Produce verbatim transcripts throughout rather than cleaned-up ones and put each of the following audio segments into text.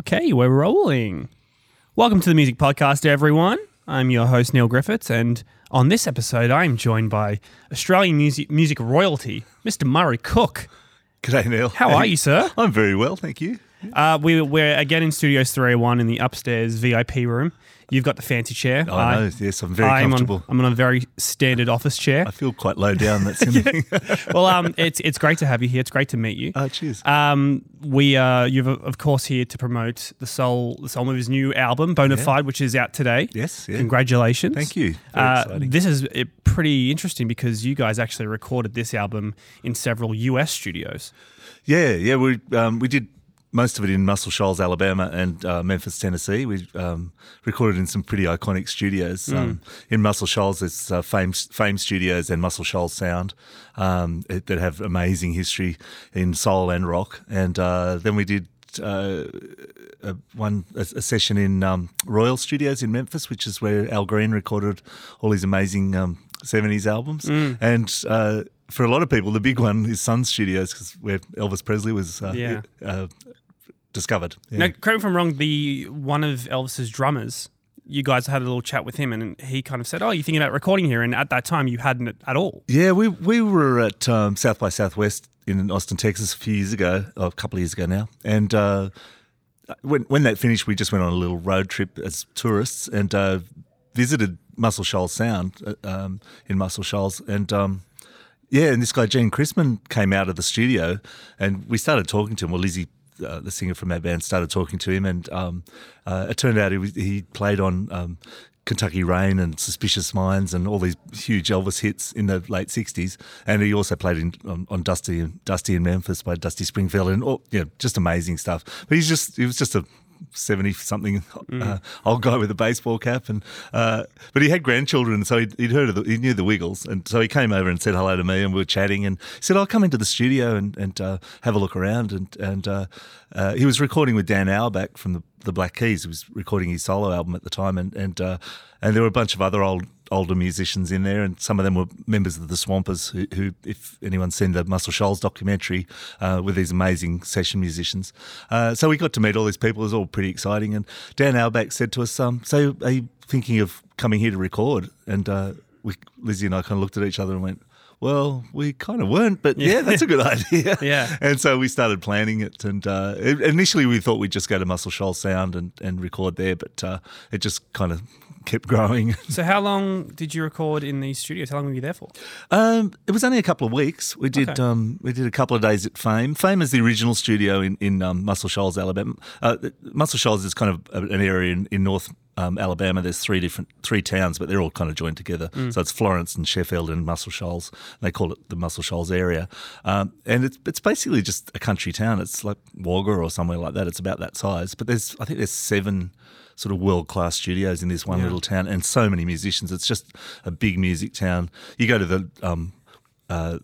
Okay, we're rolling. Welcome to the Music Podcast, everyone. I'm your host, Neil Griffiths, and on this episode, I'm joined by Australian music music royalty, Mister Murray Cook. G'day, Neil. How hey. are you, sir? I'm very well, thank you. Uh, we, we're again in Studios three oh one in the upstairs V I P room. You've got the fancy chair. Oh, I know. Yes, I'm very I'm comfortable. On, I'm on a very standard office chair. I feel quite low down. That's anything. Well, um, it's it's great to have you here. It's great to meet you. Oh, cheers. Um, we uh, you're of course here to promote the Soul the Soul Movers' new album, Bona Fide, yeah. which is out today. Yes. Yeah. Congratulations. Thank you. Very uh, exciting. This is pretty interesting because you guys actually recorded this album in several U S studios. Yeah. Yeah. We um, we did. Most of it in Muscle Shoals, Alabama, and uh, Memphis, Tennessee. We um, recorded in some pretty iconic studios. Mm. Um, in Muscle Shoals, it's uh, Fame Fame Studios and Muscle Shoals Sound um, it, that have amazing history in soul and rock. And uh, then we did uh, a, one a, a session in um, Royal Studios in Memphis, which is where Al Green recorded all his amazing um, seventies albums. Mm. And uh, for a lot of people, the big one is Sun Studios, because where Elvis Presley was. Uh, yeah. Uh, Discovered. Yeah. Now, correct me if I'm wrong, the one of Elvis's drummers, you guys had a little chat with him and he kind of said, oh, you're thinking about recording here? And at that time, you hadn't at all. Yeah, we we were at um, South by Southwest in Austin, Texas a few years ago, or a couple of years ago now. And uh, when, when that finished, we just went on a little road trip as tourists and uh, visited Muscle Shoals Sound uh, um, in Muscle Shoals and... Um, yeah, and this guy, Gene Chrisman, came out of the studio and we started talking to him. Well, Lizzie... Uh, the singer from our band started talking to him, and um, uh, it turned out he, was, he played on um, Kentucky Rain and Suspicious Minds and all these huge Elvis hits in the late sixties. And he also played in, on, on Dusty and Dusty in Memphis by Dusty Springfield, and all, you know, just amazing stuff. But he's just he was just a seventy-something mm. uh, old guy with a baseball cap, and uh, but he had grandchildren, so he'd, he'd heard of the, he knew the Wiggles, and so he came over and said hello to me, and we were chatting, and he said, "I'll come into the studio and and uh, have a look around." And and uh, uh, he was recording with Dan Auerbach from the, the Black Keys. He was recording his solo album at the time, and and uh, and there were a bunch of other old. older musicians in there, and some of them were members of the Swampers who, who if anyone's seen the Muscle Shoals documentary, uh, were these amazing session musicians. Uh, so we got to meet all these people. It was all pretty exciting. And Dan Auerbach said to us, um, so are you thinking of coming here to record? And uh, we, Lizzie and I kind of looked at each other and went, well, we kind of weren't, but yeah, yeah that's a good idea. yeah. And so we started planning it, and uh, initially we thought we'd just go to Muscle Shoals Sound and, and record there, but uh, it just kind of kept growing. So how long did you record in these studios? How long were you there for? Um, it was only a couple of weeks. We did okay. um, we did a couple of days at Fame. Fame is the original studio in, in um, Muscle Shoals, Alabama. Uh, Muscle Shoals is kind of an area in, in North um, Alabama. There's three different three towns, but they're all kind of joined together. Mm. So it's Florence and Sheffield and Muscle Shoals. They call it the Muscle Shoals area. Um, and it's it's basically just a country town. It's like Wagga or somewhere like that. It's about that size. But there's I think there's seven... sort of world-class studios in this one yeah. little town, and so many musicians. It's just a big music town. You go to the um, uh,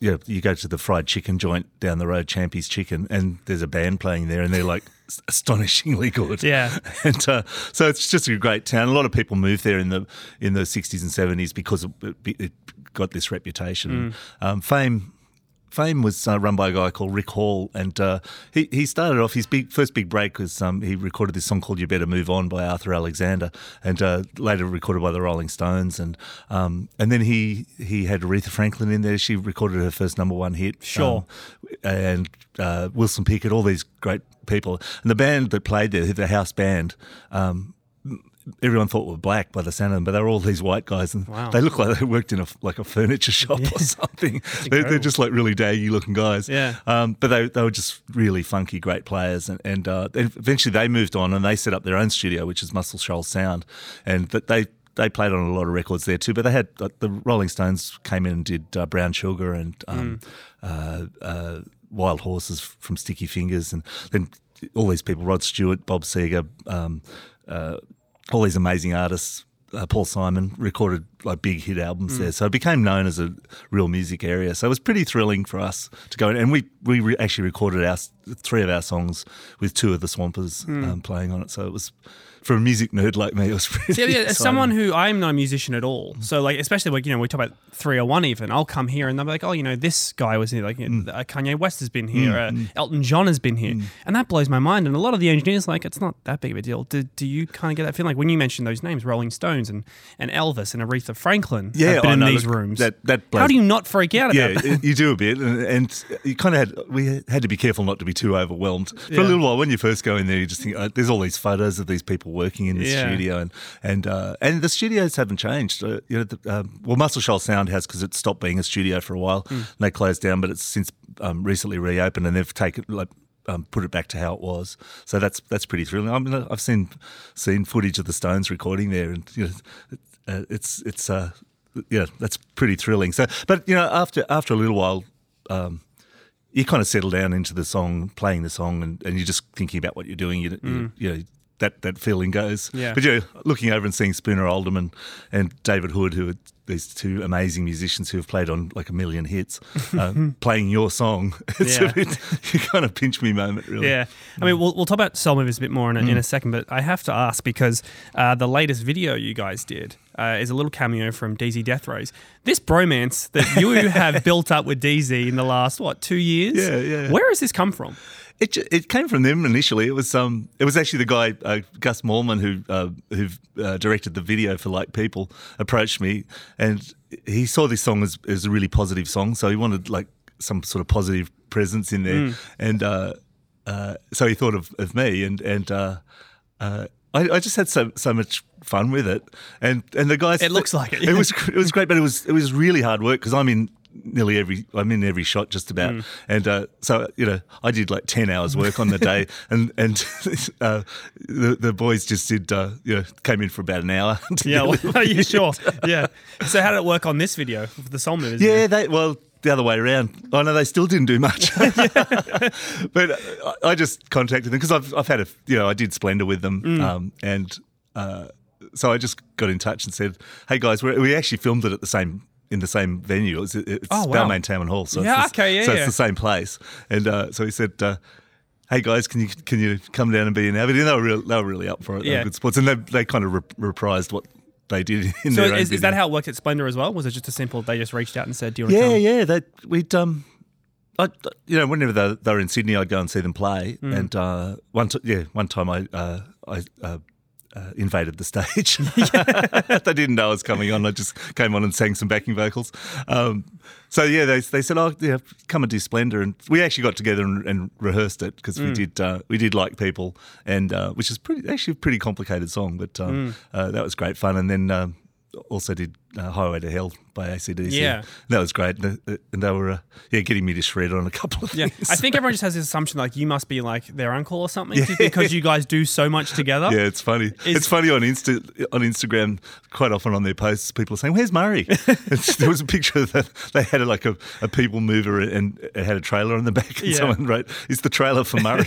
you know, you go to the fried chicken joint down the road, Champy's Chicken, and there's a band playing there, and they're like astonishingly good. Yeah, and uh, so it's just a great town. A lot of people moved there in the in the sixties and seventies because it, it got this reputation. Mm. Um, fame. Fame was uh, run by a guy called Rick Hall, and uh, he, he started off, his big first big break was um, he recorded this song called You Better Move On by Arthur Alexander, and uh, later recorded by the Rolling Stones. And um, and then he, he had Aretha Franklin in there. She recorded her first number one hit. Sure. Um, and uh, Wilson Pickett, all these great people. And the band that played there, the house band, um, everyone thought were black by the sound of them, but they were all these white guys, and wow. they look like they worked in a like a furniture shop yeah. or something. They're, they're just like really daggy looking guys. Yeah. Um, but they they were just really funky, great players, and and uh, eventually they moved on and they set up their own studio, which is Muscle Shoals Sound, and that they. They played on a lot of records there too, but they had uh, the Rolling Stones came in and did uh, Brown Sugar and um, mm. uh, uh, Wild Horses from Sticky Fingers, and then all these people: Rod Stewart, Bob Seger. Um, uh, All these amazing artists uh, Paul Simon recorded like big hit albums mm. there. So it became known as a real music area. So it was pretty thrilling for us to go in. And we, we re- actually recorded our three of our songs with two of the Swampers mm. um, playing on it. So it was, for a music nerd like me, it was pretty See, yeah, as someone who, I'm not a musician at all. So like, especially like, you know, we talk about three oh one even, I'll come here and they'll be like, oh, you know, this guy was here, like mm. uh, Kanye West has been here, mm. uh, Elton John has been here. Mm. And that blows my mind. And a lot of the engineers like, it's not that big of a deal. Do, do you kind of get that feeling? Like when you mentioned those names, Rolling Stones and, and Elvis and Aretha Franklin yeah, have been I in know, these rooms. That, that blows. How do you not freak out yeah, about that? You do a bit. And, and you kind of had, we had to be careful not to be too overwhelmed. For yeah. a little while, when you first go in there, you just think, oh, there's all these photos of these people working in the yeah. studio, and and uh, and the studios haven't changed. Uh, you know, the, um, well, Muscle Shoals Sound has, because it stopped being a studio for a while. Mm. And they closed down, but it's since um, recently reopened, and they've taken like um, put it back to how it was. So that's that's pretty thrilling. I mean, I've seen seen footage of the Stones recording there, and you know, it, uh, it's it's uh, yeah, that's pretty thrilling. So, but you know, after after a little while. Um, You kind of settle down into the song, playing the song, and, and you're just thinking about what you're doing. You, mm. you, you know, that, that feeling goes. Yeah. But you're looking over and seeing Spooner Oldham and, and David Hood, who are these two amazing musicians who have played on like a million hits, uh, playing your song. It's yeah. a bit, you kind of pinch me moment, really. Yeah. I mean, we'll, we'll talk about Soul Movers a bit more in a, mm. in a second, but I have to ask because uh, the latest video you guys did, Uh, is a little cameo from D Z Deathrays. This bromance that you have built up with D Z in the last, what, two years? Yeah, yeah. Where has this come from? It it came from them initially. It was um it was actually the guy uh, Gus Moorman who uh, who uh, directed the video for Like People approached me, and he saw this song as, as a really positive song, so he wanted like some sort of positive presence in there, mm. and uh, uh, so he thought of, of me, and and uh, uh, I, I just had so so much fun with it, and and the guys. It looks like it. Yeah. It was it was great, but it was it was really hard work because I'm in nearly every I'm in every shot just about, mm. and uh, so you know I did like ten hours work on the day, and and uh, the the boys just did uh, you know came in for about an hour. Yeah, well, are you sure? Yeah. So how did it work on this video for the Soul Movers? Yeah, they well. The other way around. Oh, no, they still didn't do much. But I just contacted them because I've I've had a – you know, I did Splendour with them mm. um, and uh, so I just got in touch and said, hey, guys, we're, we actually filmed it at the same – in the same venue. It's, it's oh, wow. Balmain Town Hall. So yeah, it's the, okay, yeah, So yeah. it's the same place. And uh, so he said uh, – hey guys, can you can you come down and be in our video? They were really, they were really up for it. Yeah. They were good sports. And they, they kind of re- reprised what – they did in so their is, own is that how it worked at Splendour as well? Was it just a simple they just reached out and said, "Do you want yeah, to come?" Yeah, yeah. That we'd um, I you know whenever they, they were in Sydney, I'd go and see them play. Mm. And uh, one t- yeah, one time I uh, I uh, uh, invaded the stage. They didn't know I was coming on. I just came on and sang some backing vocals. Um, so yeah, they they said, "Oh, yeah, come and do Splendour." And we actually got together and, and rehearsed it because mm. we did uh, we did Like People, and uh, which is pretty actually a pretty complicated song, but um, mm. uh, that was great fun. And then um, also did uh, Highway to Hell by A C D C. Yeah, that was great, and they, and they were uh, yeah getting me to shred on a couple of yeah. things. I think everyone just has this assumption like you must be like their uncle or something yeah. because you guys do so much together. Yeah, it's funny. Is, it's funny on Insta on Instagram quite often on their posts people are saying, "Where's Murray?" There was a picture that they had like a, a people mover and it had a trailer on the back, and yeah. someone wrote, "It's the trailer for Murray."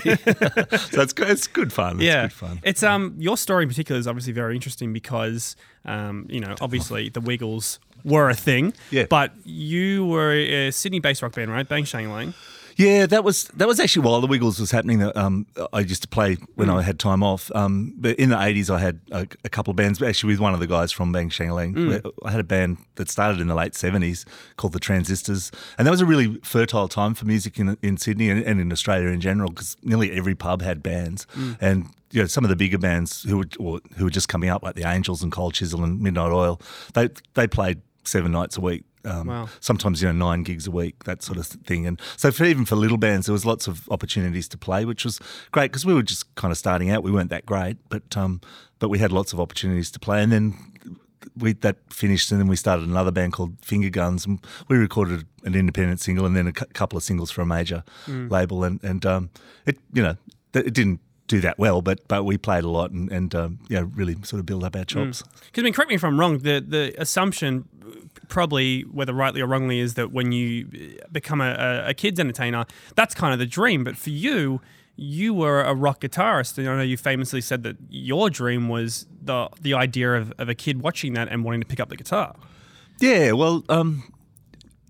So it's it's good fun. It's yeah, good fun. It's um your story in particular is obviously very interesting because um you know obviously the Wiggles were a thing, yeah. but you were a Sydney-based rock band, right? Bang Shang Lang. Yeah, that was that was actually while the Wiggles was happening. That um, I used to play when mm. I had time off. Um, but in the eighties, I had a, a couple of bands, actually with one of the guys from Bang Shang Lang. Mm. I had a band that started in the late seventies called the Transistors, and that was a really fertile time for music in in Sydney and, and in Australia in general because nearly every pub had bands mm. and. You know, some of the bigger bands who were or, who were just coming up, like the Angels and Cold Chisel and Midnight Oil, they they played seven nights a week, um, wow. sometimes you know nine gigs a week, that sort of thing. And so for, even for little bands, there was lots of opportunities to play, which was great because we were just kind of starting out. We weren't that great, but um, but we had lots of opportunities to play. And then we that finished, and then we started another band called Finger Guns, and we recorded an independent single and then a cu- couple of singles for a major mm. label. And and um, it you know it didn't. do that well, but but we played a lot and, and um, yeah, really sort of build up our chops. Because mm. I mean, correct me if I'm wrong, the, the assumption probably, whether rightly or wrongly, is that when you become a, a kid's entertainer, that's kind of the dream. But for you, you were a rock guitarist, and I know you famously said that your dream was the the idea of, of a kid watching that and wanting to pick up the guitar. Yeah, well, um,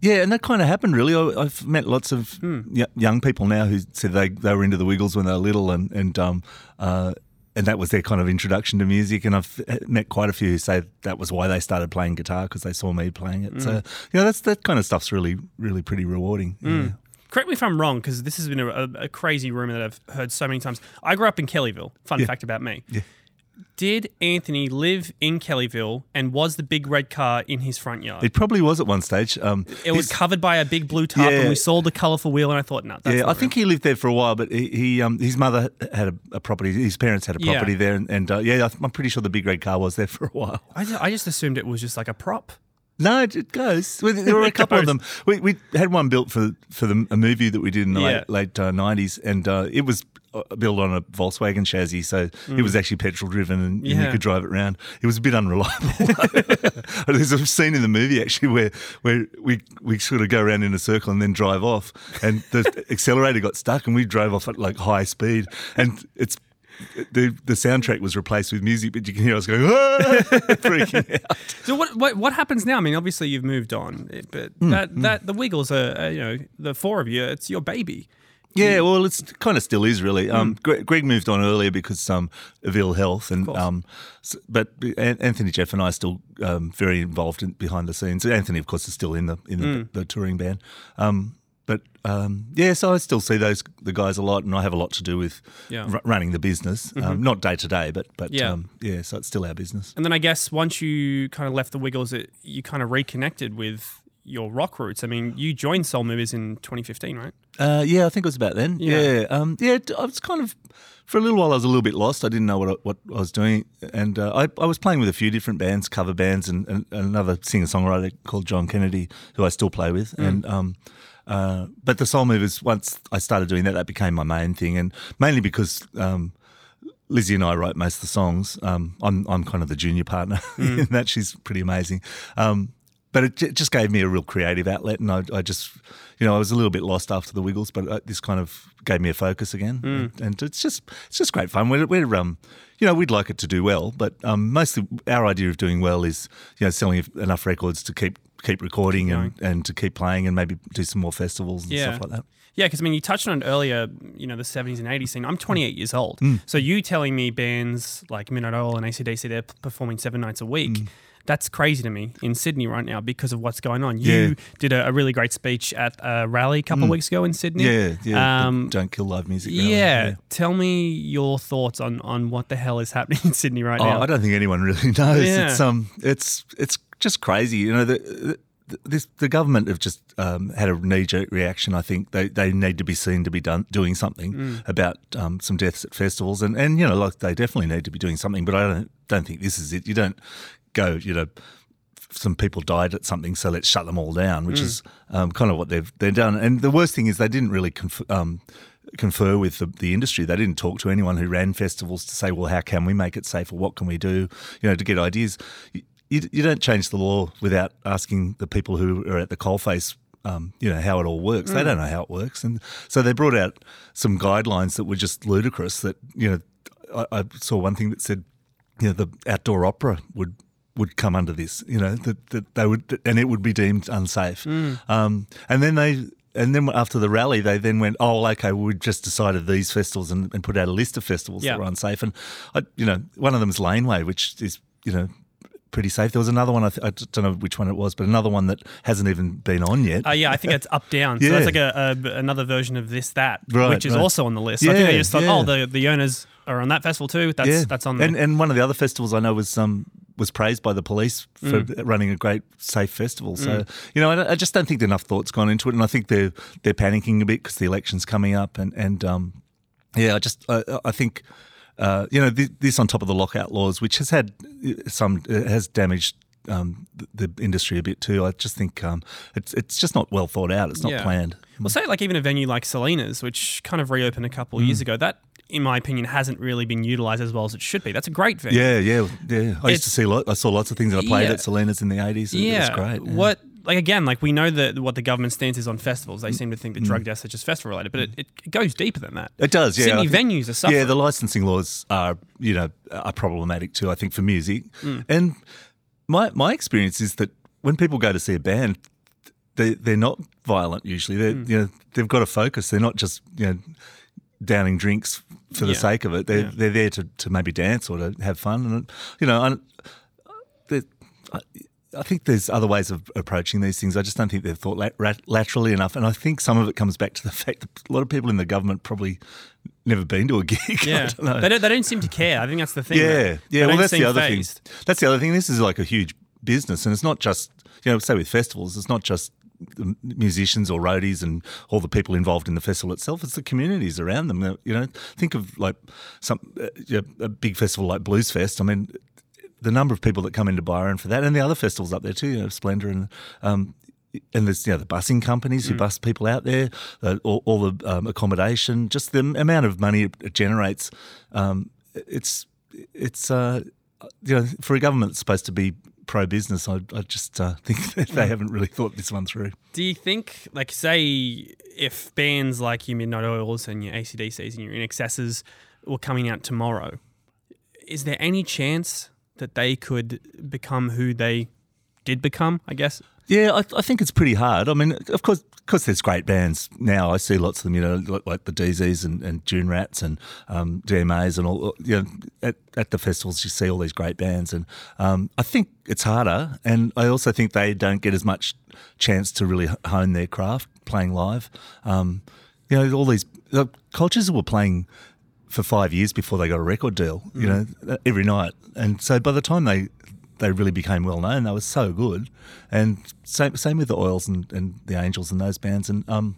yeah, and that kind of happened, really. I, I've met lots of hmm. y- young people now who said they, they were into the Wiggles when they were little, and and um, uh, and that was their kind of introduction to music. And I've met quite a few who say that was why they started playing guitar, because they saw me playing it. Mm. So, you know, that's that kind of stuff's really, really pretty rewarding. Mm. Yeah. Correct me if I'm wrong, because this has been a, a, a crazy rumor that I've heard so many times. I grew up in Kellyville. Fun yeah. fact about me. Yeah. Did Anthony live in Kellyville, and was the big red car in his front yard? It probably was at one stage. Um, it was covered by a big blue tarp, yeah. and we saw the colourful wheel, and I thought, no, that's yeah, not I real. think he lived there for a while, but he, he um, his mother had a, a property, his parents had a property yeah. there, and, and uh, yeah, I'm pretty sure the big red car was there for a while. I just, I just assumed it was just like a prop. No, it goes. There were a couple of them. We we had one built for for the, a movie that we did in the yeah. late, late uh, nineties, and uh, it was built on a Volkswagen chassis, so mm. it was actually petrol-driven, and, yeah. and you could drive it around. It was a bit unreliable. There's a scene in the movie, actually, where where we, we sort of go around in a circle and then drive off, and the accelerator got stuck, and we drove off at, like, high speed, and it's... The the soundtrack was replaced with music, but you can hear us going, ah! freaking out. So what, what what happens now? I mean, obviously you've moved on, but mm, that, mm. that the Wiggles are, are, you know, the four of you, it's your baby. Yeah, well, it's kind of still is, really. Um, mm. Greg, Greg moved on earlier because um, of ill health, and um, but Anthony, Jeff, and I are still um, very involved in, behind the scenes. Anthony, of course, is still in the in the, mm. the touring band. Um, But, um, yeah, so I still see those the guys a lot, and I have a lot to do with yeah. r- running the business, um, mm-hmm. not day-to-day, but, but yeah. Um, yeah, so it's still our business. And then I guess once you kind of left the Wiggles, it, you kind of reconnected with your rock roots. I mean, you joined Soul Movers in twenty fifteen, right? Uh, yeah, I think it was about then. Yeah. Yeah, um, yeah, I was kind of – for a little while I was a little bit lost. I didn't know what I, what I was doing, and uh, I, I was playing with a few different bands, cover bands, and, and another singer-songwriter called John Kennedy who I still play with, mm. and um, – Uh, but the Soul Movers, once I started doing that, that became my main thing, and mainly because um, Lizzie and I write most of the songs. Um, I'm I'm kind of the junior partner mm. in that. She's pretty amazing. Um, but it j- just gave me a real creative outlet, and I, I just, you know, I was a little bit lost after the Wiggles, but I, this kind of gave me a focus again. Mm. And, and it's just it's just great fun. We're, we're um, you know, we'd like it to do well, but um, mostly our idea of doing well is, you know, selling enough records to keep. keep recording and, and to keep playing and maybe do some more festivals and yeah. stuff like that. Yeah, because, I mean, you touched on it earlier, you know, the seventies and eighties scene. I'm twenty-eight years old. Mm. So you telling me bands like Midnight Oil and A C D C, they're performing seven nights a week, mm. that's crazy to me in Sydney right now because of what's going on. You yeah. did a, a really great speech at a rally a couple mm. of weeks ago in Sydney. Yeah, yeah. Um, Don't Kill Live Music rally. Yeah. yeah. Tell me your thoughts on, on what the hell is happening in Sydney right oh, now. I don't think anyone really knows. Yeah. It's um, it's it's just crazy, you know. The the, this, the government have just um, had a knee-jerk reaction. I think they they need to be seen to be done doing something mm. about um, some deaths at festivals, and, and you know, like they definitely need to be doing something. But I don't don't think this is it. You don't go, you know, some people died at something, so let's shut them all down, which mm. is um, kind of what they've they've done. And the worst thing is they didn't really conf- um, confer with the, the industry. They didn't talk to anyone who ran festivals to say, well, how can we make it safer? What can we do? You know, to get ideas. You, you don't change the law without asking the people who are at the coalface, um, you know, how it all works. Mm. They don't know how it works. And so they brought out some guidelines that were just ludicrous that, you know, I, I saw one thing that said, you know, the outdoor opera would would come under this, you know, that, that they would, and it would be deemed unsafe. Mm. Um, and then they... And then after the rally, they then went, oh, well, okay, well, we just decided these festivals and, and put out a list of festivals yeah. that were unsafe. And, I, you know, one of them is Laneway, which is, you know, pretty safe. There was another one, I, th- I don't know which one it was, but another one that hasn't even been on yet. Uh, yeah, I think it's Up Down. yeah. So that's like a, a, another version of This That, right, which is right. also on the list. Yeah, so I think they just thought, yeah. oh, the, the owners are on that festival too. That's yeah. that's on there. And, and one of the other festivals I know was um, – was praised by the police for mm. running a great, safe festival. So, mm. you know, I, I just don't think enough thought's gone into it, and I think they're they're panicking a bit because the election's coming up, and, and um, yeah, I just I, I think, uh, you know, th- this on top of the lockout laws, which has had some, has damaged um, the, the industry a bit too. I just think um, it's it's just not well thought out. It's not yeah. planned. Well, say like even a venue like Selena's, which kind of reopened a couple of mm. years ago, that, in my opinion, hasn't really been utilised as well as it should be. That's a great venue. Yeah, yeah, yeah. I it's, used to see lot, I saw lots of things that I played yeah. at Selena's in the eighties. Yeah. It was great. Yeah. What like again, like we know that what the government stance is on festivals. They seem to think that drug deaths are just festival related, but it, it, it goes deeper than that. It does, yeah. Sydney think, venues are suffering. Yeah, the licensing laws are, you know, are problematic too, I think, for music. Mm. And my my experience is that when people go to see a band, they they're not violent usually. They mm. you know, they've got a focus. They're not just, you know, downing drinks for the yeah. sake of it. They're yeah. they're there to, to maybe dance or to have fun, and you know, I, I, I think there's other ways of approaching these things. I just don't think they're thought lat- rat- laterally enough, and I think some of it comes back to the fact that a lot of people in the government probably never been to a gig. Yeah, I don't know. They don't, they don't seem to care. I think that's the thing. Yeah, yeah. Well, that's the other phased. thing. That's the other thing. This is like a huge business, and it's not just, you know, say with festivals, it's not just musicians or roadies and all the people involved in the festival itself. It's the communities around them. You know, think of like some uh, you know, a big festival like Blues Fest. I mean, the number of people that come into Byron for that, and the other festivals up there too, you know, Splendour and um, and there's, you know, the busing companies who mm. bus people out there, uh, all, all the um, accommodation, just the amount of money it generates. Um, it's it's uh, you know, for a government that's supposed to be pro-business, I, I just uh, think that they haven't really thought this one through. Do you think, like, say if bands like your Midnight Oils and your A C D Cs and your InXS's were coming out tomorrow, is there any chance that they could become who they did become, I guess? Yeah, I, I think it's pretty hard. I mean, of course, of course, there's great bands now. I see lots of them, you know, like the D Zs and, and June Rats and um, D M As and all. You know, at, at the festivals you see all these great bands, and um, I think it's harder. And I also think they don't get as much chance to really hone their craft playing live. Um, you know, all these the cultures that were playing for five years before they got a record deal. You mm. know, every night, and so by the time they they really became well known, they were so good. And same same with the Oils and, and the Angels and those bands. And um,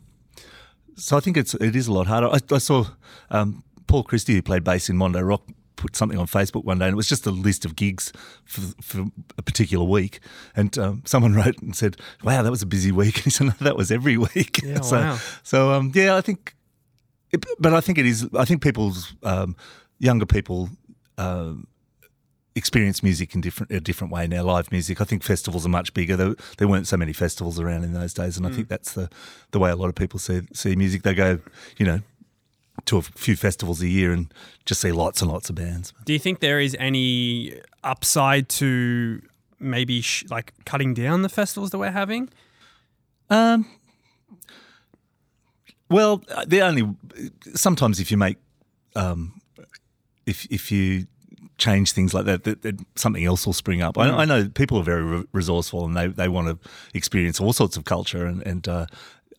so I think it's it is a lot harder. I, I saw um, Paul Christie, who played bass in Mondo Rock, put something on Facebook one day, and it was just a list of gigs for, for a particular week. And um, someone wrote and said, "Wow, that was a busy week." And he said, "No, that was every week." Yeah, so wow. so um, yeah, I think. It, but I think it is. I think people's um, younger people. Um, experience music in different a different way now, live music. I think festivals are much bigger. There, there weren't so many festivals around in those days, and mm. I think that's the, the way a lot of people see see music. They go, you know, to a few festivals a year and just see lots and lots of bands. Do you think there is any upside to maybe sh- like cutting down the festivals that we're having? Um. Well, the only sometimes if you make um, if if you change things like that, that, that something else will spring up. I, I know people are very re- resourceful and they, they want to experience all sorts of culture and, and uh,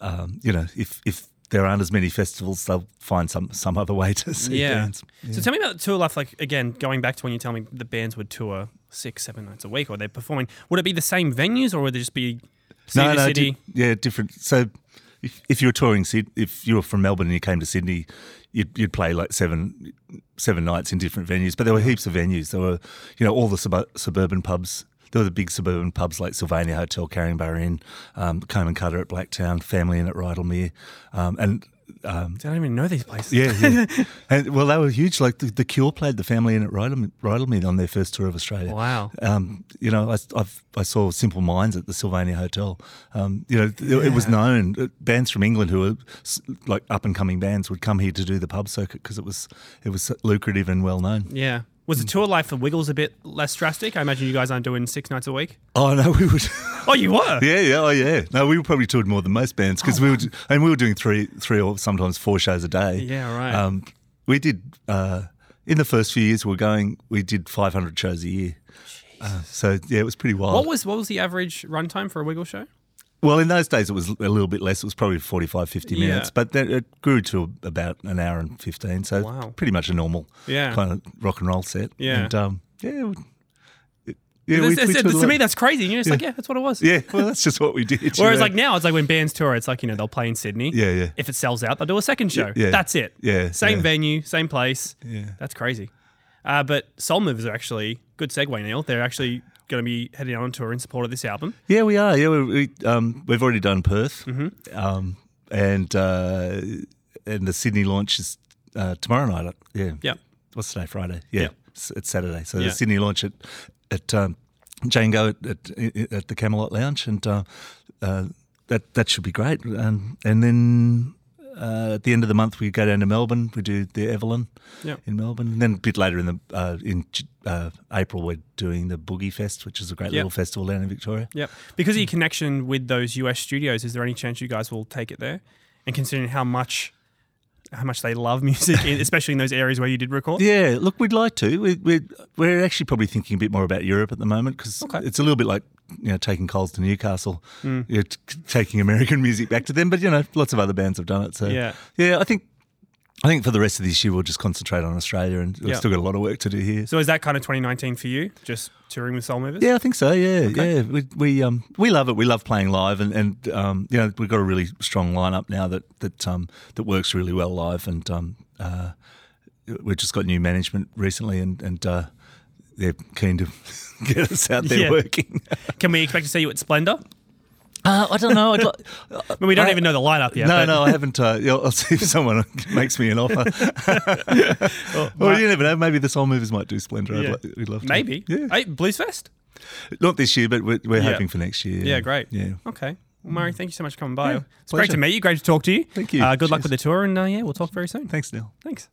um, you know, if, if there aren't as many festivals, they'll find some, some other way to see yeah. bands. Yeah. So tell me about the tour life. Like, again, going back to when you tell me the bands would tour six, seven nights a week or they're performing, would it be the same venues or would it just be city no, no, city? Di- yeah, different. So if, if you were touring, if you were from Melbourne and you came to Sydney, You'd, you'd play like seven seven nights in different venues, but there were heaps of venues. There were, you know, all the sub- suburban pubs. There were the big suburban pubs like Sylvania Hotel, Carringbar Inn, um, Comb and Cutter at Blacktown, Family Inn at Rydalmere. Um, and um, I don't even know these places. Yeah, yeah. And, well, they were huge. Like the, the Cure played the Family Inn at Rydalmere on their first tour of Australia. Wow. Um, you know, I, I've, I saw Simple Minds at the Sylvania Hotel. Um, you know, yeah. it, it was known. Bands from England who were like up and coming bands would come here to do the pub circuit because it was it was lucrative and well known. Yeah. Was the tour life for Wiggles a bit less drastic? I imagine you guys aren't doing six nights a week. Oh no, we would. Oh, you were. Yeah, yeah, oh yeah. No, we were probably toured more than most bands because oh, we were, and we were doing three, three or sometimes four shows a day. Yeah, right. Um, we did uh, in the first few years we were going. We did five hundred shows a year. Uh, so yeah, it was pretty wild. What was what was the average runtime for a Wiggles show? Well, in those days it was a little bit less. It was probably forty-five, fifty yeah. minutes, but then it grew to about an hour and fifteen, so wow. pretty much a normal yeah. kind of rock and roll set. Yeah. And, um, yeah, it, yeah we, we to me that's crazy. You're just yeah. like, yeah, that's what it was. Yeah, well, that's just what we did. Whereas know? like now it's like when bands tour, it's like, you know, they'll play in Sydney. Yeah, yeah. If it sells out, they'll do a second show. Yeah. That's it. Yeah. Same yeah. venue, same place. Yeah. That's crazy. Uh, but Soul Movers are actually, good segue, Neil, they're actually – going to be heading on tour in support of this album. Yeah, we are. Yeah, we, we um, we've already done Perth, mm-hmm. um, and uh, and the Sydney launch is uh, tomorrow night. Yeah, yeah. What's today? Friday. Yeah, yeah. It's, it's Saturday. So yeah. the Sydney launch at at um, Django at, at, at the Camelot Lounge, and uh, uh, that that should be great. Um, and then uh, at the end of the month, we go down to Melbourne. We do the Evelyn yep. in Melbourne, and then a bit later in the uh, in uh, April, we're doing the Boogie Fest, which is a great yep. little festival down in Victoria. Yep. Because of your connection with those U S studios, is there any chance you guys will take it there? And considering how much. how much they love music, especially in those areas where you did record? Yeah, look, we'd like to. We, we're, we're actually probably thinking a bit more about Europe at the moment because okay. it's a little bit like, you know, taking Coles to Newcastle, mm. you're t- taking American music back to them. But, you know, lots of other bands have done it. So, yeah, yeah I think I think for the rest of this year we'll just concentrate on Australia, and we've yeah. still got a lot of work to do here. So is that kind of twenty nineteen for you, just touring with Soul Movers? Yeah, I think so, yeah. Okay. yeah. We we um we love it. We love playing live, and, and um you know, we've got a really strong lineup now that that um that works really well live, and um uh we've just got new management recently, and, and uh they're keen to get us out there yeah. working. Can we expect to see you at Splendour? Uh, I don't know. I'd like, I mean, we don't I, even know the lineup yet. No, no, I haven't. Uh, you know, I'll see if someone makes me an offer. Well, well you never know. Maybe the Soul Movers might do Splendour. Yeah. I'd like, we'd love to. Maybe. Yeah. Hey, Blues Fest? Not this year, but we're, we're yeah. hoping for next year. Yeah, great. Yeah. Okay. Well, Murray, thank you so much for coming by. Yeah, it's pleasure. Great to meet you. Great to talk to you. Thank you. Uh, good Cheers. luck with the tour, and uh, yeah, we'll talk very soon. Thanks, Neil. Thanks.